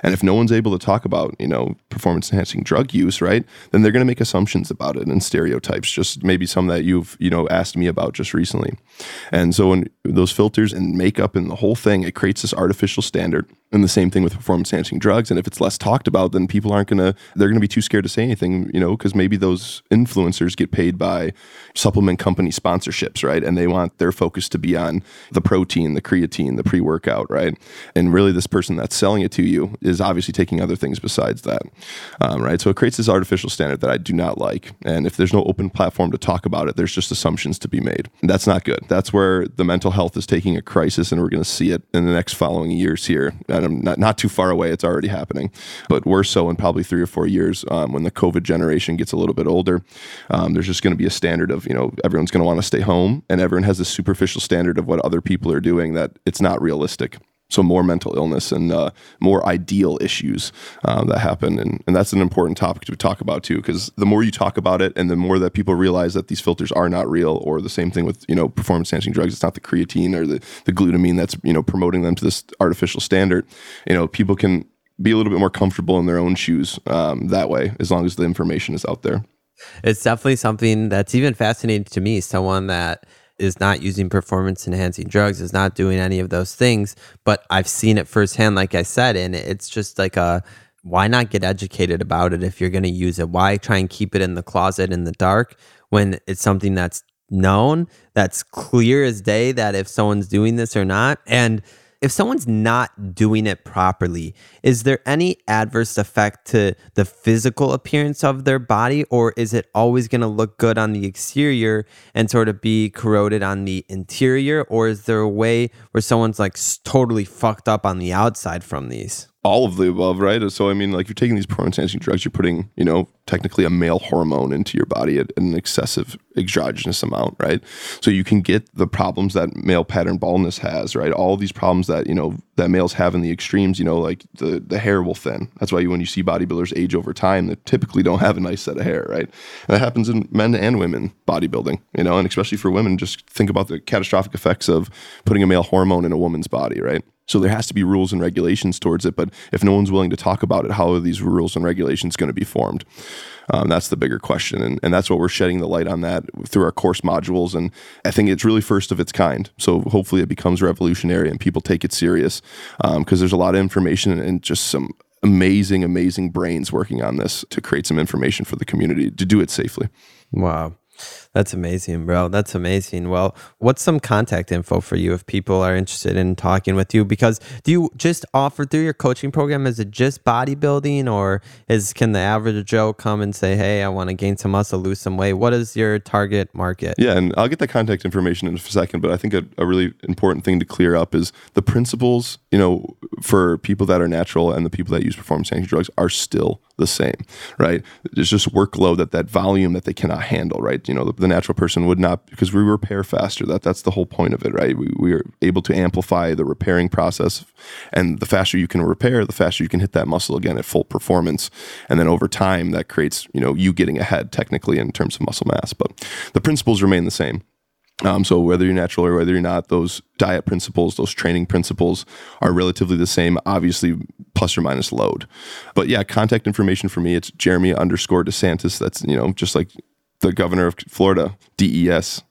And if no one's able to talk about, you know, performance-enhancing drug use, right, then they're going to make assumptions about it and stereotypes, just maybe some that you've, you know, asked me about just recently. And so when those filters and makeup and the whole thing, it creates this artificial standard. And the same thing with performance-enhancing drugs. And if it's less talked about, then people they're going to be too scared to say anything, you know, because maybe those influencers get paid by supplement company sponsorships, right? And they want their focus to be on the protein, the creatine, the pre-workout, right? And really this person that's selling it to you is obviously taking other things besides that, right? So it creates this artificial standard that I do not like. And if there's no open platform to talk about it, there's just assumptions to be made. And that's not good. That's where the mental health is taking a crisis, and we're going to see it in the next following years here. And I'm not too far away. It's already happening. But worse so in probably 3 or 4 years, when the COVID generation gets a little bit older, there's just going to be a standard of, you know, everyone's going to want to stay home, and everyone has this superficial standard of what other people are doing that it's not realistic. So more mental illness and more ideal issues that happen. And that's an important topic to talk about too, because the more you talk about it and the more that people realize that these filters are not real, or the same thing with, you know, performance enhancing drugs, it's not the creatine or the glutamine that's, you know, promoting them to this artificial standard. You know, people can be a little bit more comfortable in their own shoes that way, as long as the information is out there. It's definitely something that's even fascinating to me. Someone that is not using performance-enhancing drugs, is not doing any of those things, but I've seen it firsthand, like I said, and it's just like why not get educated about it if you're going to use it? Why try and keep it in the closet in the dark when it's something that's known, that's clear as day, that if someone's doing this or not? And If someone's not doing it properly, is there any adverse effect to the physical appearance of their body, or is it always going to look good on the exterior and sort of be corroded on the interior? Or is there a way where someone's like totally fucked up on the outside from these? All of the above, right? So, I mean, like, you're taking these performance enhancing drugs, you're putting, you know, technically a male hormone into your body at an excessive exogenous amount, right? So you can get the problems that male pattern baldness has, right? All these problems that, you know, that males have in the extremes, you know, like the hair will thin. That's why when you see bodybuilders age over time, they typically don't have a nice set of hair, right? And that happens in men and women bodybuilding, you know, and especially for women, just think about the catastrophic effects of putting a male hormone in a woman's body, right? So there has to be rules and regulations towards it, but if no one's willing to talk about it, how are these rules and regulations going to be formed? That's the bigger question, and that's what we're shedding the light on that through our course modules, and I think it's really first of its kind, so hopefully it becomes revolutionary and people take it serious, because there's a lot of information and just some amazing, amazing brains working on this to create some information for the community to do it safely. Wow. That's amazing, bro. That's amazing. Well, what's some contact info for you if people are interested in talking with you? Because do you just offer through your coaching program, is it just bodybuilding, or can the average Joe come and say, hey, I want to gain some muscle, lose some weight? What is your target market? Yeah, and I'll get the contact information in a second, but I think a really important thing to clear up is the principles, you know, for people that are natural and the people that use performance enhancing drugs are still the same, right? There's just workload, that volume that they cannot handle, right? You know, the natural person would not, because we repair faster. That's the whole point of it, right? We are able to amplify the repairing process, and the faster you can repair, the faster you can hit that muscle again at full performance. And then over time, that creates, you know, you getting ahead technically in terms of muscle mass, but the principles remain the same. So whether you're natural or whether you're not, those diet principles, those training principles are relatively the same, obviously plus or minus load. But yeah, contact information for me, it's Jeremy_DeSantis. That's, you know, just like the governor of Florida, DESANTIS.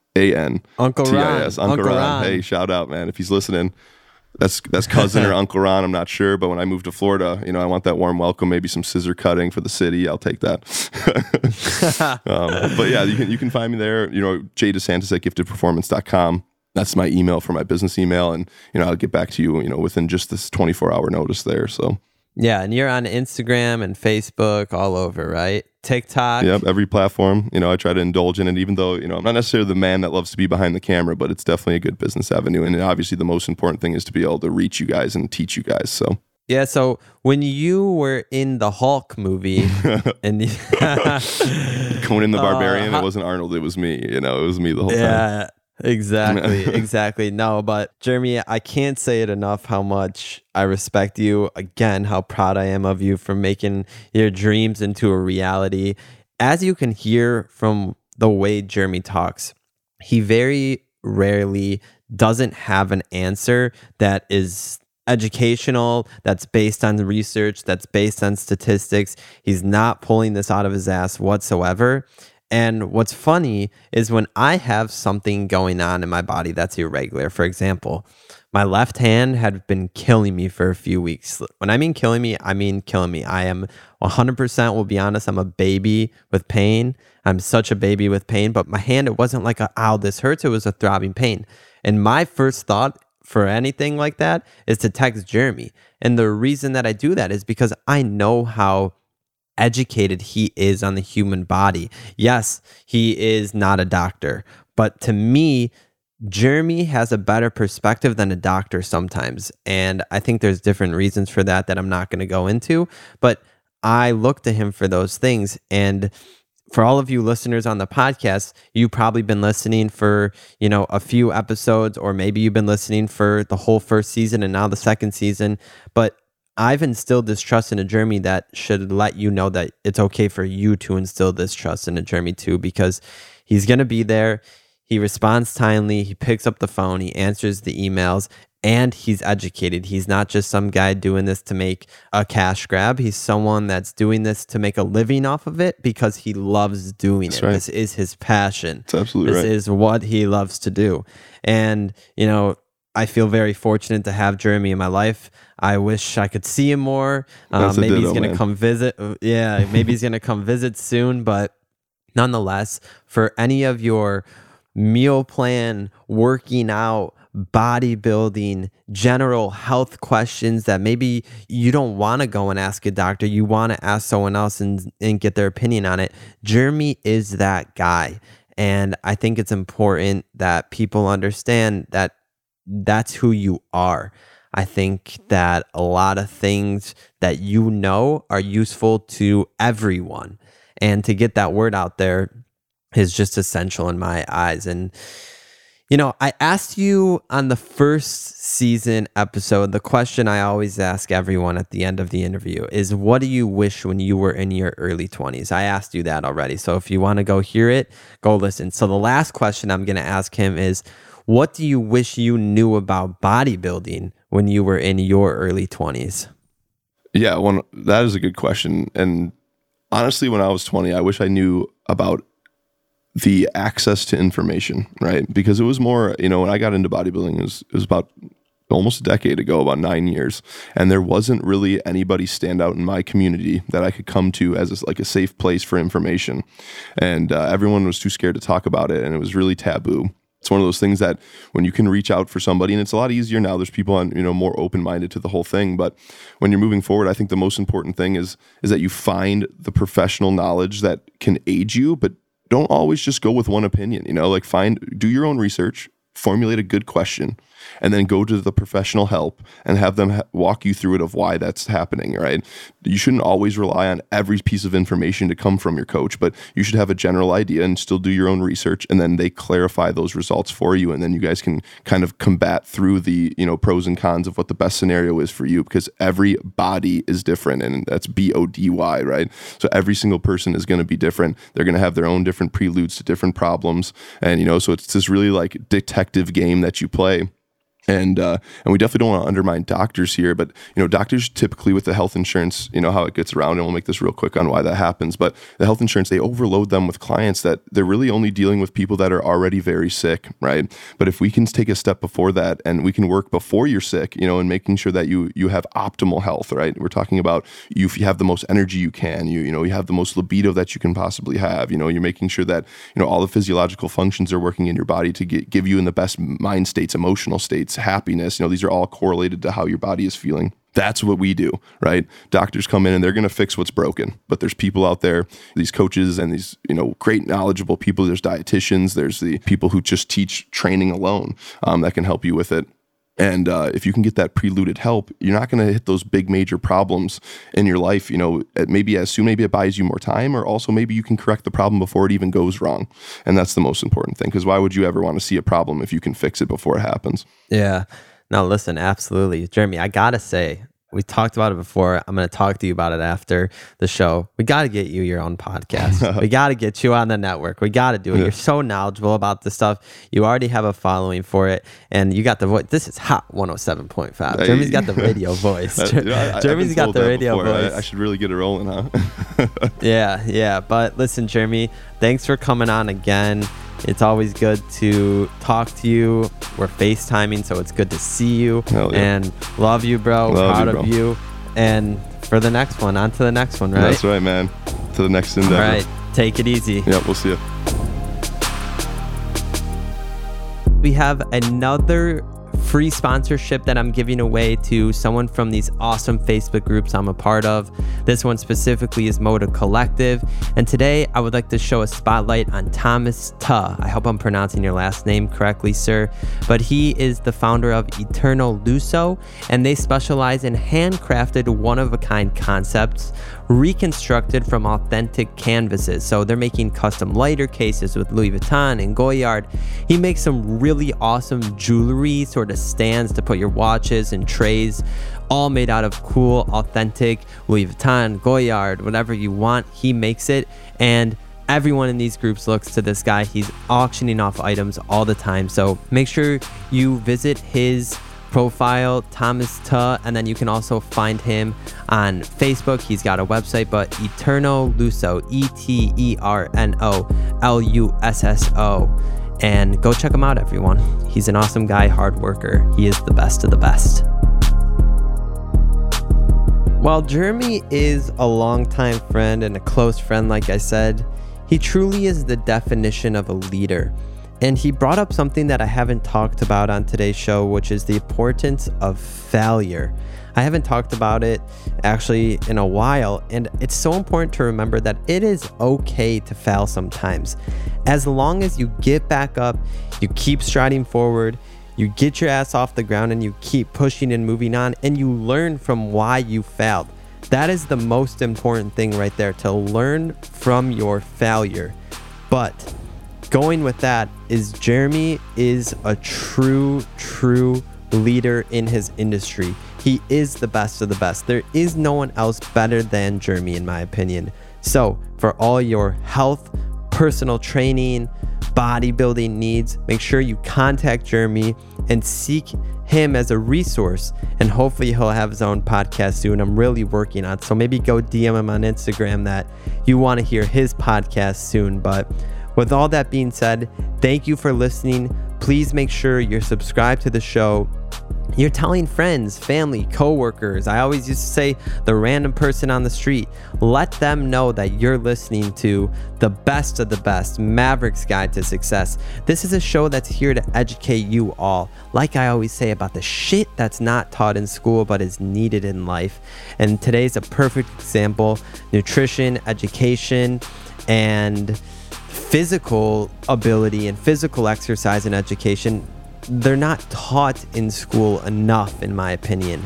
Uncle Ron. Uncle Ron. Hey, shout out, man. If he's listening, that's cousin or Uncle Ron, I'm not sure. But when I moved to Florida, you know, I want that warm welcome, maybe some scissor cutting for the city. I'll take that. But yeah, you can find me there. You know, jdesantis@giftedperformance.com. That's my email for my business email. And, you know, I'll get back to you, you know, within just this 24-hour notice there. So yeah, and you're on Instagram and Facebook all over, right? TikTok. Yep, every platform. You know, I try to indulge in it, even though, you know, I'm not necessarily the man that loves to be behind the camera, but it's definitely a good business avenue. And obviously the most important thing is to be able to reach you guys and teach you guys. So yeah, so when you were in the Hulk movie and Conan the Barbarian, it wasn't Arnold, it was me. You know, it was me the whole time. Exactly. No, but Jeremy, I can't say it enough how much I respect you. Again, how proud I am of you for making your dreams into a reality. As you can hear from the way Jeremy talks, he very rarely doesn't have an answer that is educational, that's based on research, that's based on statistics. He's not pulling this out of his ass whatsoever. And what's funny is when I have something going on in my body that's irregular, for example, my left hand had been killing me for a few weeks. When I mean killing me, I mean killing me. I am 100%, we'll be honest, I'm a baby with pain. I'm such a baby with pain, but my hand, it wasn't like, ow, this hurts. It was a throbbing pain. And my first thought for anything like that is to text Jeremy. And the reason that I do that is because I know how educated he is on the human body. Yes, he is not a doctor, but to me, Jeremy has a better perspective than a doctor sometimes. And I think there's different reasons for that I'm not going to go into, but I look to him for those things. And for all of you listeners on the podcast, you've probably been listening for, you know, a few episodes, or maybe you've been listening for the whole first season and now the second season, but I've instilled this trust into Jeremy that should let you know that it's okay for you to instill this trust into Jeremy too, because he's going to be there. He responds timely. He picks up the phone. He answers the emails, and he's educated. He's not just some guy doing this to make a cash grab. He's someone that's doing this to make a living off of it because he loves doing it. Right. This is his passion. That's absolutely right. This is what he loves to do. And, you know, I feel very fortunate to have Jeremy in my life. I wish I could see him more. Maybe he's going to come visit. Yeah, maybe he's going to come visit soon. But nonetheless, for any of your meal plan, working out, bodybuilding, general health questions that maybe you don't want to go and ask a doctor. You want to ask someone else and get their opinion on it. Jeremy is that guy. And I think it's important that people understand that that's who you are. I think that a lot of things that you know are useful to everyone. And to get that word out there is just essential in my eyes. And, you know, I asked you on the first season episode, the question I always ask everyone at the end of the interview is, what do you wish when you were in your early 20s? I asked you that already. So if you want to go hear it, go listen. So the last question I'm going to ask him is, what do you wish you knew about bodybuilding when you were in your early 20s? Yeah, well, that is a good question. And honestly, when I was 20, I wish I knew about the access to information, right? Because it was more, you know, when I got into bodybuilding, it was about almost a decade ago, about 9 years. And there wasn't really anybody stand out in my community that I could come to as a safe place for information. And everyone was too scared to talk about it. And it was really taboo. It's one of those things that when you can reach out for somebody, and it's a lot easier now, there's people on, you know, more open-minded to the whole thing. But when you're moving forward, I think the most important thing is that you find the professional knowledge that can aid you, but don't always just go with one opinion, you know, like do your own research, formulate a good question, and then go to the professional help and have them walk you through it of why that's happening, right? You shouldn't always rely on every piece of information to come from your coach, but you should have a general idea and still do your own research, and then they clarify those results for you, and then you guys can kind of combat through the, you know, pros and cons of what the best scenario is for you, because every body is different, and that's B-O-D-Y, right? So every single person is going to be different. They're going to have their own different preludes to different problems, and, you know, so it's this really like detective game that you play. And we definitely don't want to undermine doctors here, but, you know, doctors typically with the health insurance, you know, how it gets around, and we'll make this real quick on why that happens, but the health insurance, they overload them with clients that they're really only dealing with people that are already very sick, right? But if we can take a step before that and we can work before you're sick, you know, and making sure that you have optimal health, right? We're talking about you have the most energy you can, you know, you have the most libido that you can possibly have, you know, you're making sure that, you know, all the physiological functions are working in your body to give you in the best mind states, emotional states, happiness, you know, these are all correlated to how your body is feeling. That's what we do, right? Doctors come in and they're going to fix what's broken, but there's people out there, these coaches and these, you know, great knowledgeable people, there's dietitians, there's the people who just teach training alone that can help you with it. And if you can get that preluded help, you're not going to hit those big major problems in your life, you know, maybe as soon, maybe it buys you more time, or also maybe you can correct the problem before it even goes wrong. And that's the most important thing, because why would you ever want to see a problem if you can fix it before it happens? Yeah. No, listen, absolutely. Jeremy, I got to say, we talked about it before. I'm going to talk to you about it after the show. We got to get you your own podcast. We got to get you on the network. We got to do it. Yeah. You're so knowledgeable about this stuff. You already have a following for it. And you got the voice. This is hot 107.5. Hey. Jeremy's got the radio voice. Jeremy's got the radio voice. I should really get it rolling, huh? Yeah. But listen, Jeremy, thanks for coming on again. It's always good to talk to you. We're FaceTiming, so it's good to see you. Yeah. And love you, bro. Proud of you. And for the next one, on to the next one, right? That's right, man. To the next endeavor. All right. Take it easy. Yep, we'll see you. We have another free sponsorship that I'm giving away to someone from these awesome Facebook groups I'm a part of. This one specifically is Mota Collective. And today I would like to show a spotlight on Thomas Tuh. I hope I'm pronouncing your last name correctly, sir. But he is the founder of Eterno Lusso, and they specialize in handcrafted one-of-a-kind concepts reconstructed from authentic canvases. So they're making custom lighter cases with Louis Vuitton and Goyard. He makes some really awesome jewelry sort of stands to put your watches and trays, all made out of cool, authentic Louis Vuitton, Goyard, whatever you want. He makes it, and everyone in these groups looks to this guy. He's auctioning off items all the time. So make sure you visit his profile, Thomas Tuh, and then you can also find him on Facebook. He's got a website, but Eterno Lusso, Eternolusso. And go check him out, everyone. He's an awesome guy, hard worker. He is the best of the best. While Jeremy is a longtime friend and a close friend, like I said, he truly is the definition of a leader. And he brought up something that I haven't talked about on today's show, which is the importance of failure. I haven't talked about it actually in a while, and it's so important to remember that it is okay to fail sometimes. As long as you get back up, you keep striding forward, you get your ass off the ground, and you keep pushing and moving on, and you learn from why you failed. That is the most important thing right there, to learn from your failure. But going with that is Jeremy is a true leader in his industry. He is the best of the best. There is no one else better than Jeremy, in my opinion. So for all your health, personal training, bodybuilding needs, make sure you contact Jeremy and seek him as a resource, and hopefully he'll have his own podcast soon. I'm really working on it, so maybe go DM him on Instagram that you want to hear his podcast soon. But with all that being said, thank you for listening. Please make sure you're subscribed to the show. You're telling friends, family, coworkers. I always used to say the random person on the street. Let them know that you're listening to the best of the best, Maverick's Guide to Success. This is a show that's here to educate you all. Like I always say about the shit that's not taught in school but is needed in life. And today's a perfect example. Nutrition, education, and physical ability and physical exercise and education, they're not taught in school enough, in my opinion.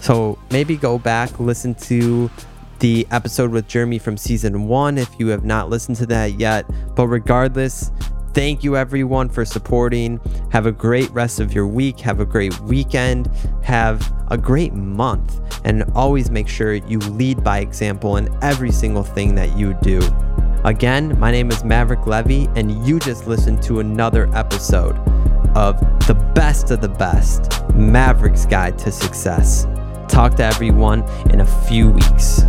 So maybe go back, listen to the episode with Jeremy from season 1 if you have not listened to that yet. But regardless, thank you everyone for supporting. Have a great rest of your week. Have a great weekend. Have a great month. And always make sure you lead by example in every single thing that you do. Again, my name is Maverick Levy, and you just listened to another episode of the best of the best, Maverick's Guide to Success. Talk to everyone in a few weeks.